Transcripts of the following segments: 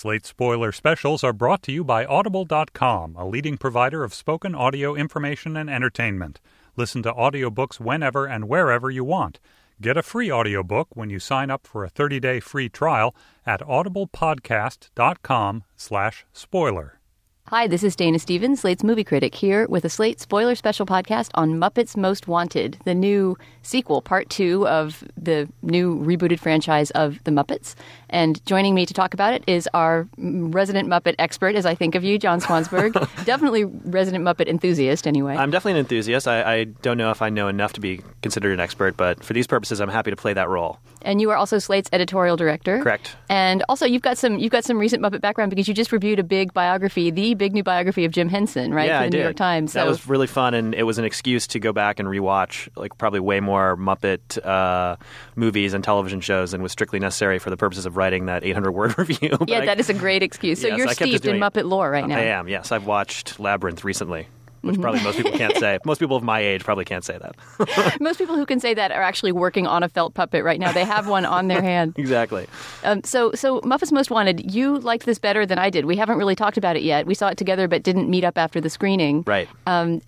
Slate Spoiler Specials are brought to you by Audible.com, a leading provider of spoken audio information and entertainment. Listen to audiobooks whenever and wherever you want. Get a free audiobook when you sign up for a 30-day free trial at audiblepodcast.com/spoiler. Hi, this is Dana Stevens, Slate's movie critic, here with a Slate Spoiler Special podcast on Muppets Most Wanted, the new sequel, part two of the new rebooted franchise of The Muppets. And joining me to talk about it is our resident Muppet expert, as I think of you, John Swansburg. Definitely resident Muppet enthusiast, anyway. I'm definitely an enthusiast. I don't know if I know enough to be considered an expert, but for these purposes, I'm happy to play that role. And you are also Slate's editorial director. Correct. And also, you've got some recent Muppet background because you just reviewed a big biography, the big new biography of Jim Henson, right? Yeah, I did. For the New York Times. That was really fun, and it was an excuse to go back and rewatch like probably way more Muppet movies and television shows than was strictly necessary for the purposes of writing that 800-word review. Yeah, that is a great excuse. So yes, you're steeped in Muppet lore right now. I am, yes. I've watched Labyrinth recently, which probably most people can't say. Most people of my age probably can't say that. Most people who can say that are actually working on a felt puppet right now. They have one on their hand. Exactly. So Muppets Most Wanted, you liked this better than I did. We haven't really talked about it yet. We saw it together but didn't meet up after the screening. Right.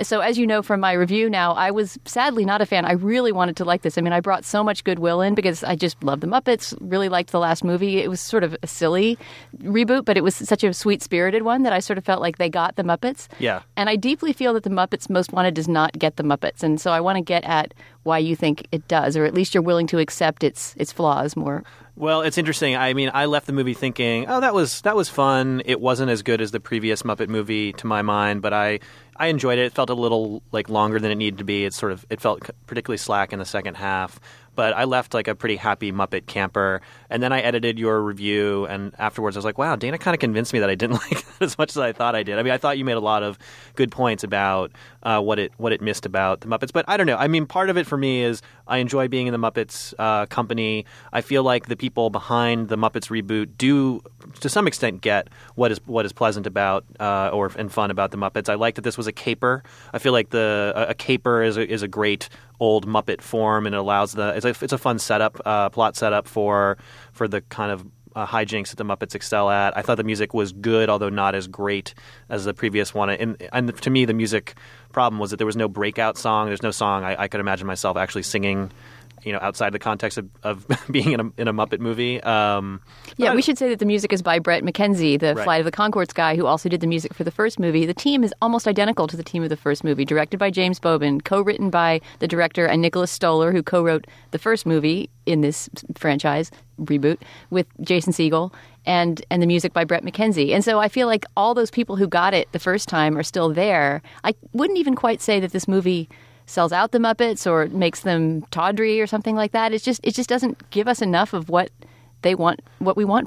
So as you know from my review now, I was sadly not a fan. I really wanted to like this. I mean, I brought so much goodwill in because I just love the Muppets, really liked the last movie. It was sort of a silly reboot, but it was such a sweet-spirited one that I sort of felt like they got the Muppets. Yeah. And I deeply feel that the Muppets Most Wanted does not get the Muppets, and so I want to get at why you think it does, or at least you're willing to accept its flaws more. Well, it's interesting. I mean, I left the movie thinking, oh, that was fun. It wasn't as good as the previous Muppet movie to my mind, but I enjoyed it. It felt a little like longer than it needed to be. It felt particularly slack in the second half. But I left like a pretty happy Muppet camper, and then I edited your review, and afterwards I was like, wow, Dana kind of convinced me that I didn't like that as much as I thought I did. I mean, I thought you made a lot of good points about what it missed about the Muppets, but I don't know. I mean, part of it for me is I enjoy being in the Muppets company. I feel like the people behind the Muppets reboot do, to some extent, get what is pleasant about and fun about the Muppets. I like that this was a caper. I feel like a caper is a great old Muppet form, and it allows it's a fun setup, plot setup for the kind of hijinks that the Muppets excel at. I thought the music was good, although not as great as the previous one. And to me, the music problem was that there was no breakout song. There's no song I could imagine myself actually singing, you know, outside the context of being in a Muppet movie. Yeah, we should say that the music is by Brett McKenzie, the Flight of the Conchords guy, who also did the music for the first movie. The team is almost identical to the team of the first movie, directed by James Bobin, co-written by the director and Nicholas Stoller, who co-wrote the first movie in this franchise reboot with Jason Segel, and the music by Brett McKenzie. And so I feel like all those people who got it the first time are still there. I wouldn't even quite say that this movie sells out the Muppets or makes them tawdry or something like that. It just doesn't give us enough of what we want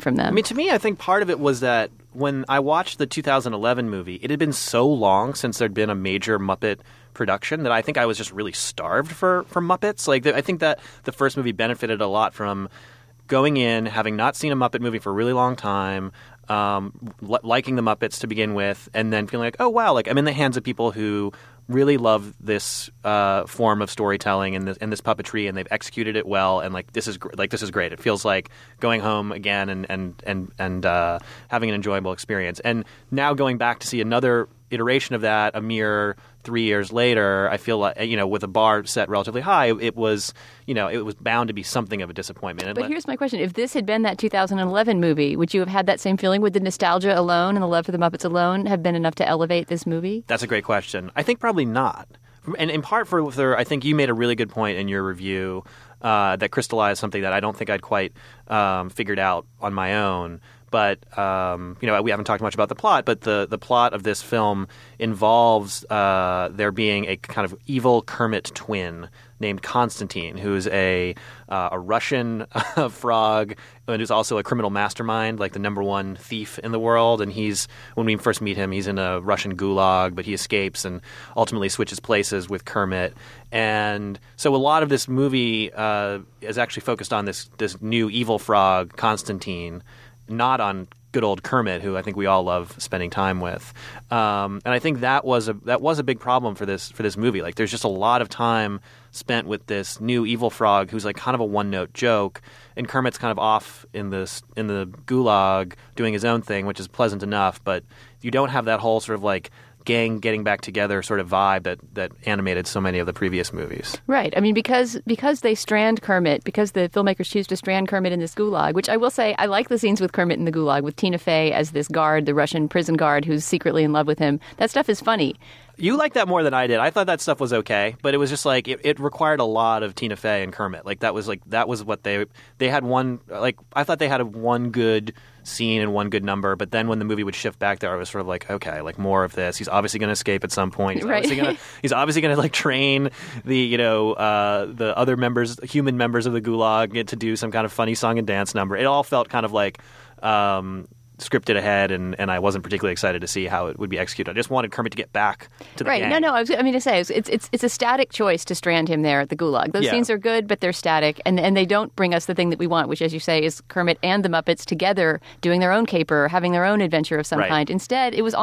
from them. I mean, to me, I think part of it was that when I watched the 2011 movie, it had been so long since there'd been a major Muppet production that I think I was just really starved for Muppets. Like, I think that the first movie benefited a lot from going in, having not seen a Muppet movie for a really long time, liking the Muppets to begin with, and then feeling like, oh, wow, like I'm in the hands of people who really love this form of storytelling and this puppetry, and they've executed it well, and like this is great. It feels like going home again and having an enjoyable experience. And now going back to see another iteration of that a mere 3 years later, I feel like, you know, with a bar set relatively high, it was bound to be something of a disappointment. But here's my question. If this had been that 2011 movie, would you have had that same feeling? Would the nostalgia alone and the love for the Muppets alone have been enough to elevate this movie? That's a great question. I think probably not. And in part I think you made a really good point in your review that crystallized something that I don't think I'd quite figured out on my own. But, you know, we haven't talked much about the plot, but the plot of this film involves there being a kind of evil Kermit twin named Constantine, who's a Russian frog, and who's also a criminal mastermind, like the number one thief in the world. And when we first meet him, he's in a Russian gulag, but he escapes and ultimately switches places with Kermit. And so a lot of this movie is actually focused on this new evil frog, Constantine, not on good old Kermit, who I think we all love spending time with. And I think that was a big problem for this movie. Like, there's just a lot of time spent with this new evil frog who's like kind of a one-note joke, and Kermit's kind of off in the gulag doing his own thing, which is pleasant enough, but you don't have that whole sort of like gang getting back together sort of vibe that animated so many of the previous movies. Right. I mean, because they strand Kermit, because the filmmakers choose to strand Kermit in this gulag, which I will say, I like the scenes with Kermit in the gulag, with Tina Fey as this guard, the Russian prison guard who's secretly in love with him. That stuff is funny. You like that more than I did. I thought that stuff was okay, but it was just like it required a lot of Tina Fey and Kermit. Like that was what they had one. Like I thought they had one good scene and one good number, but then when the movie would shift back there, I was sort of like, okay, like more of this. He's obviously going to escape at some point. He's obviously going to like train the the other members, human members of the gulag, to do some kind of funny song and dance number. It all felt kind of like scripted ahead, and I wasn't particularly excited to see how it would be executed. I just wanted Kermit to get back to the gang. No. It's a static choice to strand him there at the gulag. Those scenes are good, but they're static, and they don't bring us the thing that we want, which, as you say, is Kermit and the Muppets together doing their own caper, having their own adventure of some kind. Instead, it was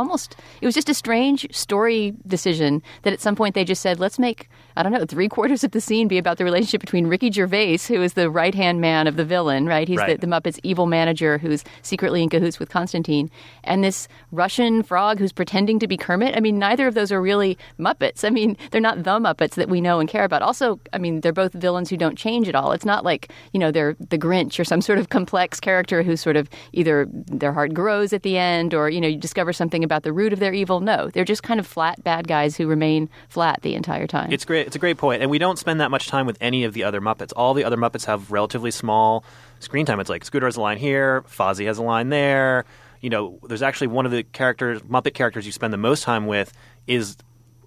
just a strange story decision that at some point they just said, let's make, I don't know, 3/4 of the scene be about the relationship between Ricky Gervais, who is the right-hand man of the villain, right? He's the Muppets' evil manager who's secretly in cahoots with Constantine, and this Russian frog who's pretending to be Kermit. I mean, neither of those are really Muppets. I mean, they're not the Muppets that we know and care about. Also, I mean, they're both villains who don't change at all. It's not like, they're the Grinch or some sort of complex character who sort of either their heart grows at the end or, you discover something about the root of their evil. No, they're just kind of flat bad guys who remain flat the entire time. It's great. It's a great point. And we don't spend that much time with any of the other Muppets. All the other Muppets have relatively small screen time. It's like Scooter has a line here, Fozzie has a line there. There's actually one of the Muppet characters you spend the most time with is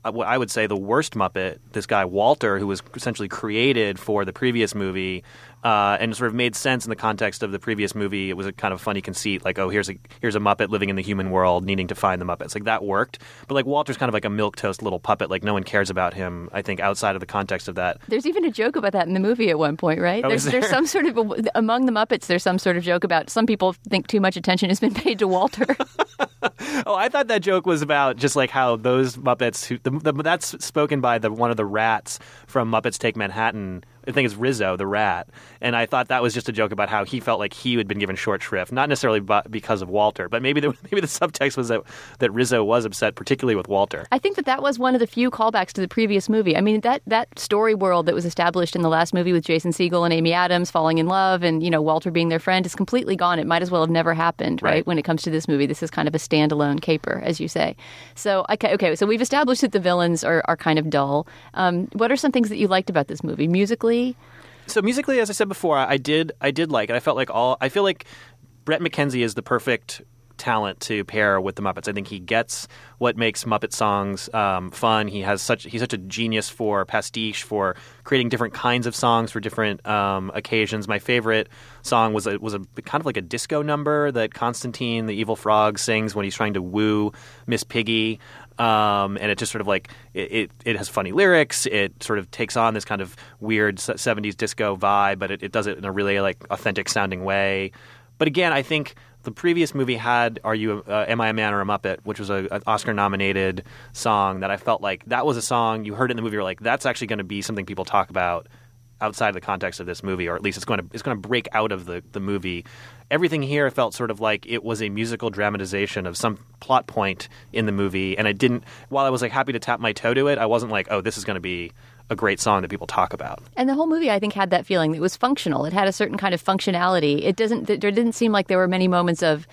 what I would say the worst Muppet, this guy Walter, who was essentially created for the previous movie and sort of made sense in the context of the previous movie. It was a kind of funny conceit, like, oh, here's a Muppet living in the human world, needing to find the Muppets. Like, that worked. But, like, Walter's kind of like a milquetoast little puppet. Like, no one cares about him, I think, outside of the context of that. There's even a joke about that in the movie at one point, right? There's some sort of, among the Muppets, there's some sort of joke about, some people think too much attention has been paid to Walter. Oh, I thought that joke was about just like how those Muppets, that's spoken by one of the rats from Muppets Take Manhattan. I think it's Rizzo, the rat. And I thought that was just a joke about how he felt like he had been given short shrift, not necessarily because of Walter, but maybe the subtext was that Rizzo was upset, particularly with Walter. I think that was one of the few callbacks to the previous movie. I mean, that story world that was established in the last movie with Jason Segel and Amy Adams falling in love and, Walter being their friend is completely gone. It might as well have never happened, right? When it comes to this movie, this is kind of a standalone caper, as you say. So, okay, so we've established that the villains are kind of dull. What are some things that you liked about this movie? Musically, as I said before, I did like it. I feel like Brett McKenzie is the perfect talent to pair with the Muppets. I think he gets what makes Muppet songs fun. He's such a genius for pastiche, for creating different kinds of songs for different occasions. My favorite song was a kind of like a disco number that Constantine, the evil frog, sings when he's trying to woo Miss Piggy. And it just sort of like it has funny lyrics. It sort of takes on this kind of weird 70s disco vibe, but it does it in a really like authentic sounding way. But again, I think the previous movie had Am I a Man or a Muppet?, which was an Oscar-nominated song that I felt like that was a song you heard in the movie. You're like, that's actually going to be something people talk about outside the context of this movie, or at least it's going to break out of the movie. Everything here felt sort of like it was a musical dramatization of some plot point in the movie, and while I was like happy to tap my toe to it, I wasn't like, oh, this is going to be a great song that people talk about. And the whole movie, I think, had that feeling. It was functional. It had a certain kind of functionality. There didn't seem like there were many moments of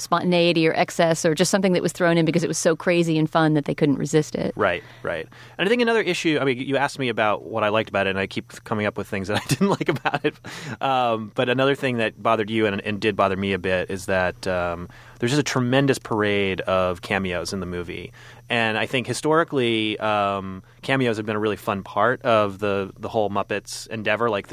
spontaneity or excess or just something that was thrown in because it was so crazy and fun that they couldn't resist it. Right. And I think another issue, I mean, you asked me about what I liked about it, and I keep coming up with things that I didn't like about it. But another thing that bothered you and did bother me a bit is that there's just a tremendous parade of cameos in the movie. And I think historically, cameos have been a really fun part of the whole Muppets endeavor. Like,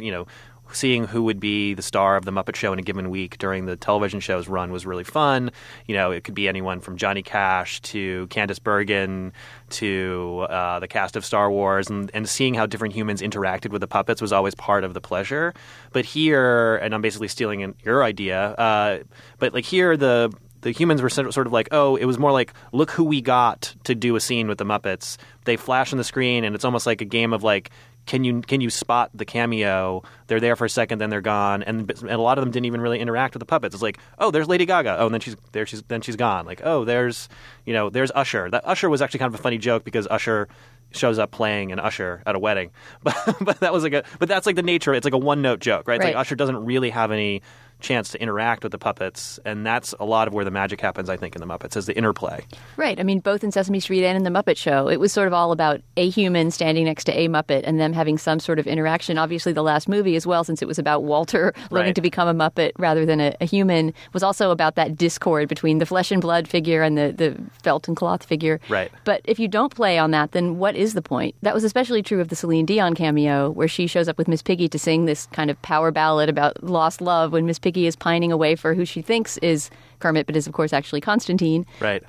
seeing who would be the star of The Muppet Show in a given week during the television show's run was really fun. It could be anyone from Johnny Cash to Candace Bergen to the cast of Star Wars, and seeing how different humans interacted with the puppets was always part of the pleasure. But here, and I'm basically stealing your idea, but like here, the the humans were sort of like, oh, it was more like, look who we got to do a scene with the Muppets. They flash on the screen, and it's almost like a game of like, can you spot the cameo? They're there for a second, then they're gone, and a lot of them didn't even really interact with the puppets. It's like, oh, there's Lady Gaga. Oh, and then she's gone. Like, oh, there's Usher. That Usher was actually kind of a funny joke because Usher shows up playing an Usher at a wedding, but that was like but that's like the nature of it. It's like a one note joke, right? It's like Usher doesn't really have any chance to interact with the puppets, and that's a lot of where the magic happens, I think, in the Muppets, is the interplay. Right. I mean, both in Sesame Street and in the Muppet Show, it was sort of all about a human standing next to a Muppet and them having some sort of interaction. Obviously, the last movie as well, since it was about Walter learning to become a Muppet rather than a human, was also about that discord between the flesh and blood figure and the felt and cloth figure. Right. But if you don't play on that, then what is the point? That was especially true of the Celine Dion cameo, where she shows up with Miss Piggy to sing this kind of power ballad about lost love when Miss Piggy is pining away for who she thinks is Kermit, but is, of course, actually Constantine. Right.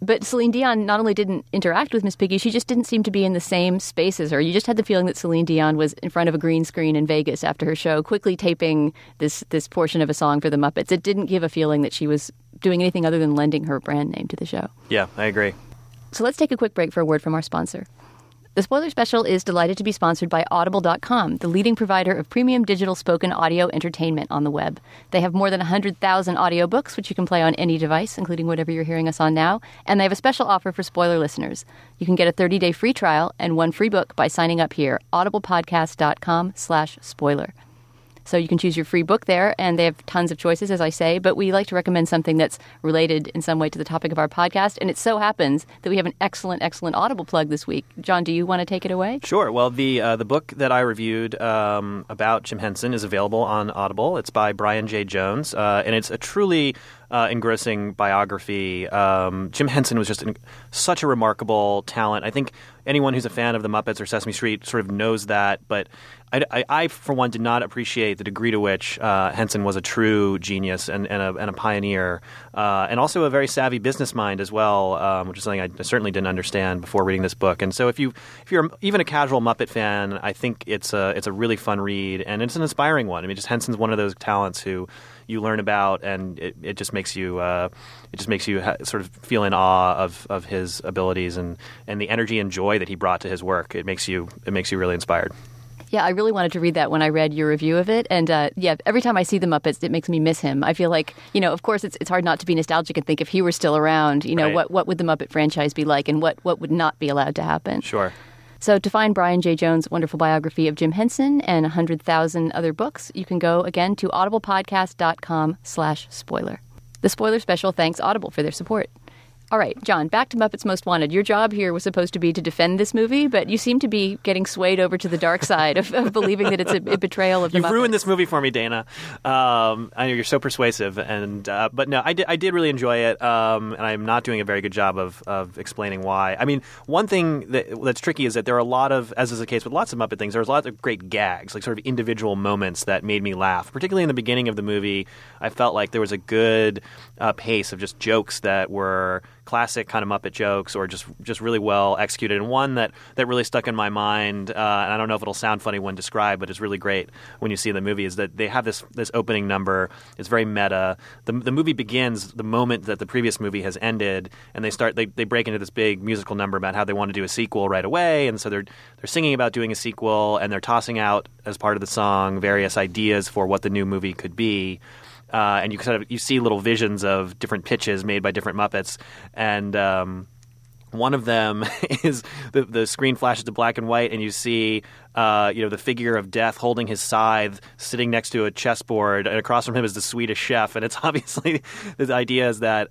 But Celine Dion not only didn't interact with Miss Piggy, she just didn't seem to be in the same space as her. You just had the feeling that Celine Dion was in front of a green screen in Vegas after her show, quickly taping this portion of a song for the Muppets. It didn't give a feeling that she was doing anything other than lending her brand name to the show. Yeah, I agree. So let's take a quick break for a word from our sponsor. The Spoiler Special is delighted to be sponsored by Audible.com, the leading provider of premium digital spoken audio entertainment on the web. They have more than 100,000 audiobooks, which you can play on any device, including whatever you're hearing us on now, and they have a special offer for spoiler listeners. You can get a 30-day free trial and one free book by signing up here, audiblepodcast.com/spoiler. So you can choose your free book there, and they have tons of choices, as I say, but we like to recommend something that's related in some way to the topic of our podcast, and it so happens that we have an excellent, excellent Audible plug this week. John, do you want to take it away? Sure. Well, the book that I reviewed about Jim Henson is available on Audible. It's by Brian J. Jones, and it's a truly engrossing biography. Jim Henson was just such a remarkable talent. I think anyone who's a fan of the Muppets or Sesame Street sort of knows that, but I for one, did not appreciate the degree to which Henson was a true genius and a pioneer, and also a very savvy business mind as well, which is something I certainly didn't understand before reading this book. And so if you're even a casual Muppet fan, I think it's a really fun read, and it's an inspiring one. I mean, just Henson's one of those talents who you learn about, and it just makes you sort of feel in awe of his abilities and the energy and joy that he brought to his work. It makes you really inspired. Yeah, I really wanted to read that when I read your review of it. And every time I see the Muppets, it makes me miss him. I feel like, of course, it's hard not to be nostalgic and think if he were still around, what would the Muppet franchise be like, and what would not be allowed to happen? Sure. So to find Brian J. Jones' wonderful biography of Jim Henson and 100,000 other books, you can go again to audiblepodcast.com/spoiler. The Spoiler Special thanks Audible for their support. All right, John, back to Muppets Most Wanted. Your job here was supposed to be to defend this movie, but you seem to be getting swayed over to the dark side of believing that it's a betrayal of the Muppets. You've ruined this movie for me, Dana. I know you're so persuasive, but no, I did really enjoy it, and I'm not doing a very good job of explaining why. I mean, one thing that's tricky is that there are a lot of, as is the case with lots of Muppet things, there's lots of great gags, like sort of individual moments that made me laugh. Particularly in the beginning of the movie, I felt like there was a good pace of just jokes that were classic kind of Muppet jokes, or just really well executed. And one that really stuck in my mind, and I don't know if it'll sound funny when described, but it's really great when you see the movie, is that they have this opening number. It's very meta. The movie begins the moment that the previous movie has ended, and they break into this big musical number about how they want to do a sequel right away, and so they're singing about doing a sequel, and they're tossing out as part of the song various ideas for what the new movie could be. And you see little visions of different pitches made by different Muppets, and one of them is the screen flashes to black and white, and you see the figure of death holding his scythe, sitting next to a chessboard, and across from him is the Swedish Chef, and it's obviously the idea is that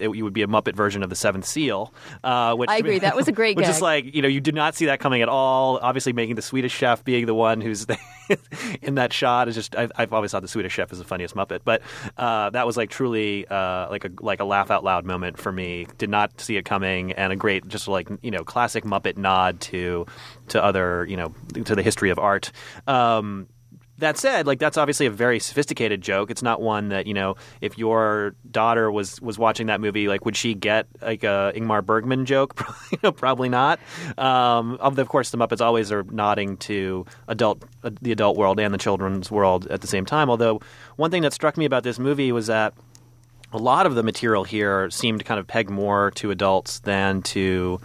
you would be a Muppet version of the Seventh Seal. Which I agree, that was a great gag. Which is like, you did not see that coming at all. Obviously, making the Swedish Chef being the one who's in that shot is just, I've always thought the Swedish Chef is the funniest Muppet, but that was like truly like a laugh out loud moment for me. Did not see it coming. And a great, just like, classic Muppet nod to other, to the history of art. That said, like, that's obviously a very sophisticated joke. It's not one that, if your daughter was watching that movie, like, would she get like a Ingmar Bergman joke? Probably not. Of course, the Muppets always are nodding to the adult world and the children's world at the same time. Although one thing that struck me about this movie was that a lot of the material here seemed to kind of peg more to adults than to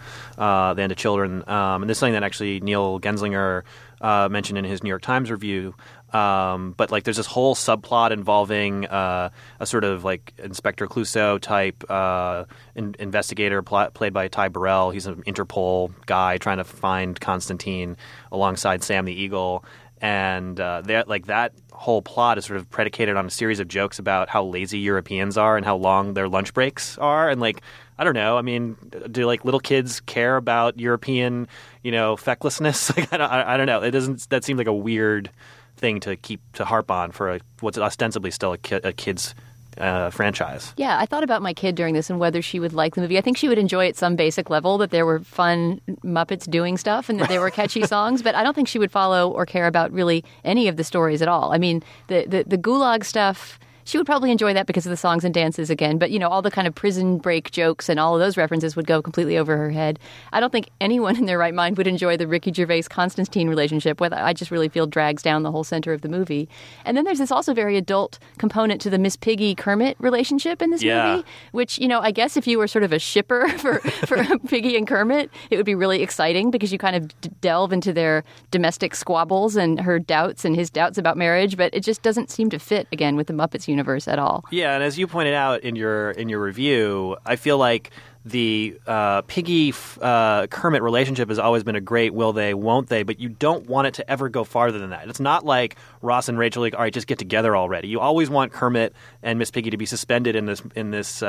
children. And this is something that actually Neil Genzlinger mentioned in his New York Times review. But like, there's this whole subplot involving a sort of like Inspector Clouseau type investigator played by Ty Burrell. He's an Interpol guy trying to find Constantine alongside Sam the Eagle. And that whole plot is sort of predicated on a series of jokes about how lazy Europeans are and how long their lunch breaks are. And like, I don't know. I mean, do like little kids care about European, fecklessness? Like, I don't know. It doesn't. That seems like a weird thing to harp on for what's ostensibly still a kid's franchise. Yeah, I thought about my kid during this and whether she would like the movie. I think she would enjoy it at some basic level, that there were fun Muppets doing stuff and that there were catchy songs, but I don't think she would follow or care about really any of the stories at all. I mean, the gulag stuff, she would probably enjoy that because of the songs and dances again, but, all the kind of prison break jokes and all of those references would go completely over her head. I don't think anyone in their right mind would enjoy the Ricky Gervais-Constantine relationship, where I just really feel drags down the whole center of the movie. And then there's this also very adult component to the Miss Piggy-Kermit relationship in this movie, which, I guess if you were sort of a shipper for Piggy and Kermit, it would be really exciting because you kind of delve into their domestic squabbles and her doubts and his doubts about marriage, but it just doesn't seem to fit, again, with the Muppets universe at all. Yeah, and as you pointed out in your review, I feel like the Piggy-Kermit relationship has always been a great will they, won't they, but you don't want it to ever go farther than that. It's not like Ross and Rachel, like, all right, just get together already. You always want Kermit and Miss Piggy to be suspended in this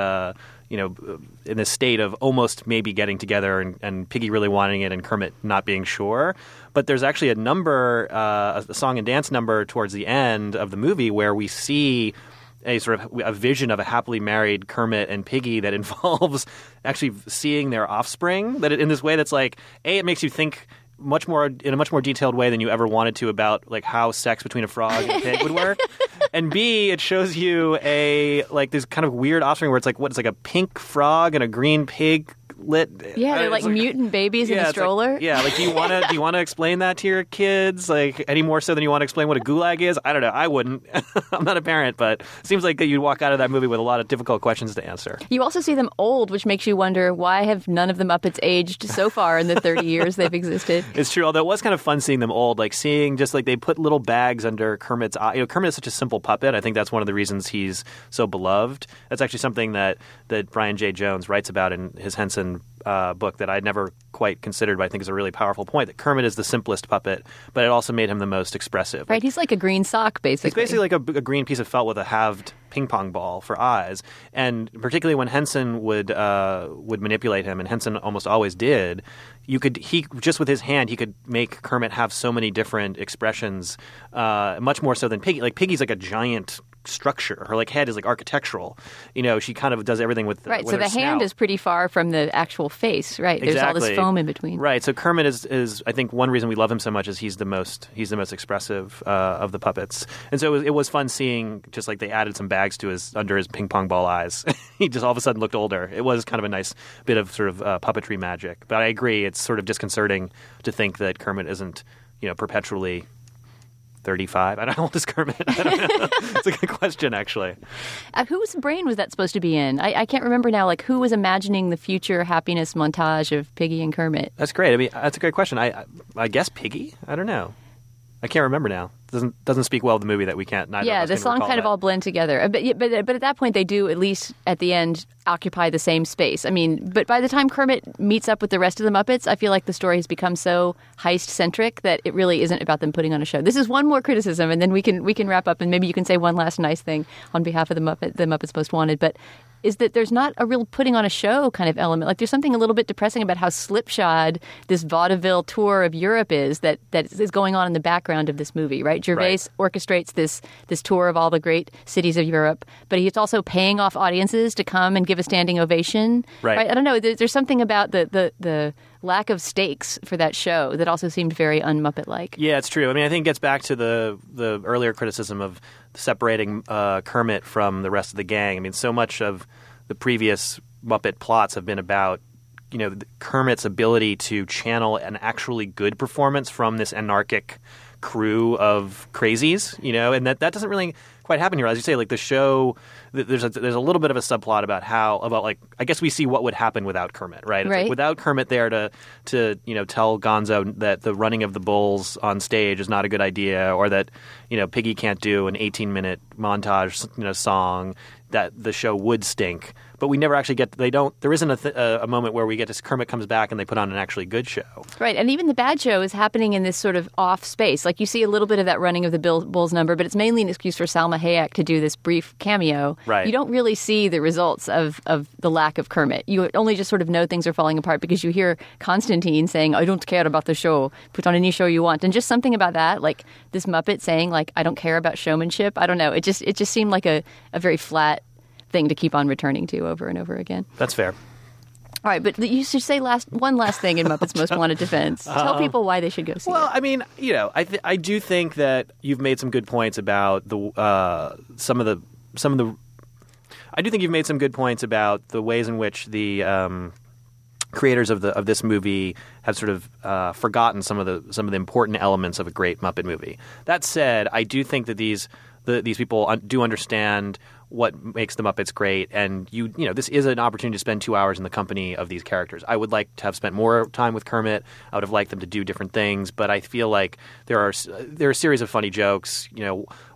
state of almost maybe getting together and Piggy really wanting it and Kermit not being sure. But there's actually a number, a song and dance number towards the end of the movie where we see a sort of a vision of a happily married Kermit and Piggy that involves actually seeing their offspring, that in this way that's like, A, it makes you think in a much more detailed way than you ever wanted to about like how sex between a frog and a pig would work. And B, it shows you this kind of weird offspring where it's like, what, it's like a pink frog and a green pig lit. Yeah, they're like mutant babies in a stroller. Like, yeah, like do you want to explain that to your kids? Like any more so than you want to explain what a gulag is? I don't know. I wouldn't. I'm not a parent, but it seems like that you'd walk out of that movie with a lot of difficult questions to answer. You also see them old, which makes you wonder, why have none of the Muppets aged so far in the 30 years they've existed? It's true, although it was kind of fun seeing them old, like seeing just like they put little bags under Kermit's eye. Kermit is such a simple puppet. I think that's one of the reasons he's so beloved. That's actually something that Brian J. Jones writes about in his Henson book that I'd never quite considered, but I think is a really powerful point, that Kermit is the simplest puppet, but it also made him the most expressive. Right, he's like a green sock, basically. He's basically like a green piece of felt with a halved ping pong ball for eyes, and particularly when Henson would manipulate him, and Henson almost always did, he just with his hand he could make Kermit have so many different expressions, much more so than Piggy. Like Piggy's like a giant structure. Her like head is like architectural. She kind of does everything with right. With so her the snout. Hand is pretty far from the actual face. Right. There's exactly. All this foam in between. Right. So Kermit is I think one reason we love him so much is he's the most expressive of the puppets. And so it was fun seeing just like they added some bags to under his ping pong ball eyes. He just all of a sudden looked older. It was kind of a nice bit of sort of puppetry magic. But I agree, it's sort of disconcerting to think that Kermit isn't perpetually 35. I don't know, how old is Kermit? I don't know. It's a good question, actually. Whose brain was that supposed to be in? I can't remember now. Like, who was imagining the future happiness montage of Piggy and Kermit? That's great. I mean, that's a great question. I guess Piggy? I don't know. I can't remember now. Doesn't speak well of the movie that we can't. Yeah, the songs kind of all blend together. But at that point, they do, at least at the end, occupy the same space. I mean, but by the time Kermit meets up with the rest of the Muppets, I feel like the story has become so heist-centric that it really isn't about them putting on a show. This is one more criticism, and then we can wrap up, and maybe you can say one last nice thing on behalf of the Muppets Most Wanted. But is that there's not a real putting on a show kind of element. Like there's something a little bit depressing about how slipshod this vaudeville tour of Europe is that is going on in the background of this movie, right? Gervais orchestrates this tour of all the great cities of Europe, but he's also paying off audiences to come and give a standing ovation. Right? I don't know. There's something about the lack of stakes for that show that also seemed very un-Muppet-like. Yeah, it's true. I mean, I think it gets back to the earlier criticism of separating Kermit from the rest of the gang. I mean, so much of the previous Muppet plots have been about Kermit's ability to channel an actually good performance from this anarchic crew of crazies, and that doesn't really quite happen here. As you say, like the show there's a little bit of a subplot about like I guess we see what would happen without Kermit, right? It's right. Like, without Kermit there to tell Gonzo that the running of the bulls on stage is not a good idea, or that Piggy can't do an 18-minute montage song, that the show would stink. But we never actually get – there isn't a moment where we get to – Kermit comes back and they put on an actually good show. Right. And even the bad show is happening in this sort of off space. Like, you see a little bit of that running of the Bulls number, but it's mainly an excuse for Salma Hayek to do this brief cameo. Right. You don't really see the results of the lack of Kermit. You only just sort of know things are falling apart because you hear Constantine saying, "I don't care about the show. Put on any show you want." And just something about that, like this Muppet saying, like, "I don't care about showmanship." I don't know. It just seemed like a very flat thing to keep on returning to over and over again. That's fair. All right, but you should say one last thing in Muppets Most Wanted defense. Tell people why they should go see it. Well, I mean, I do think that you've made some good points about I do think you've made some good points about the ways in which the creators of this movie have sort of forgotten some of the important elements of a great Muppet movie. That said, I do think that these people do understand what makes the Muppets great, and this is an opportunity to spend 2 hours in the company of these characters. I would like to have spent more time with Kermit. I would have liked them to do different things, but I feel like there are a series of funny jokes.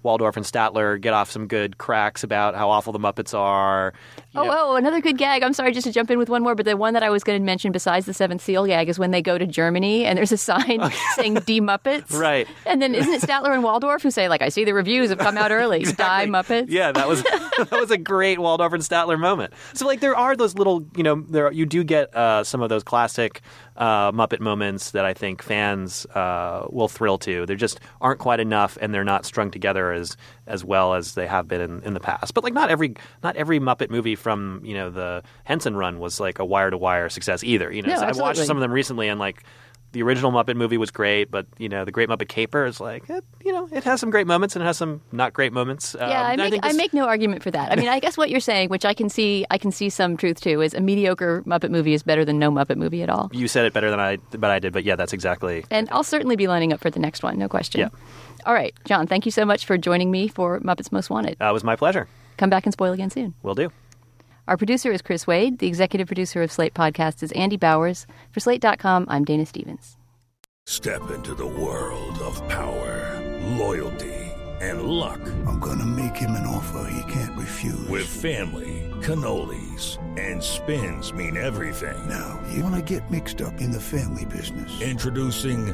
Waldorf and Statler get off some good cracks about how awful the Muppets are. Another good gag. I'm sorry, just to jump in with one more, but the one that I was going to mention besides the Seventh Seal gag is when they go to Germany and there's a sign saying "Die Muppets." Right. And then isn't it Statler and Waldorf who say, like, "I see the reviews have come out early." Exactly. Die Muppets. Yeah, that was that was a great Waldorf and Statler moment. So, like, there are those little, you do get some of those classic Muppet moments that I think fans will thrill to. There just aren't quite enough, and they're not strung together as well as they have been in the past. But, like, not every Muppet movie from the Henson run was like a wire to wire success either. No, so I watched some of them recently, and like, the original Muppet movie was great, but, The Great Muppet Caper is like, it has some great moments and it has some not great moments. I make no argument for that. I mean, I guess what you're saying, which I can see some truth to, is a mediocre Muppet movie is better than no Muppet movie at all. You said it better than I did, but yeah, that's exactly. And I'll certainly be lining up for the next one, no question. Yeah. All right, John, thank you so much for joining me for Muppets Most Wanted. It was my pleasure. Come back and spoil again soon. Will do. Our producer is Chris Wade. The executive producer of Slate Podcast is Andy Bowers. For Slate.com, I'm Dana Stevens. Step into the world of power, loyalty, and luck. I'm going to make him an offer he can't refuse. With family, cannolis, and spins mean everything. Now, you want to get mixed up in the family business. Introducing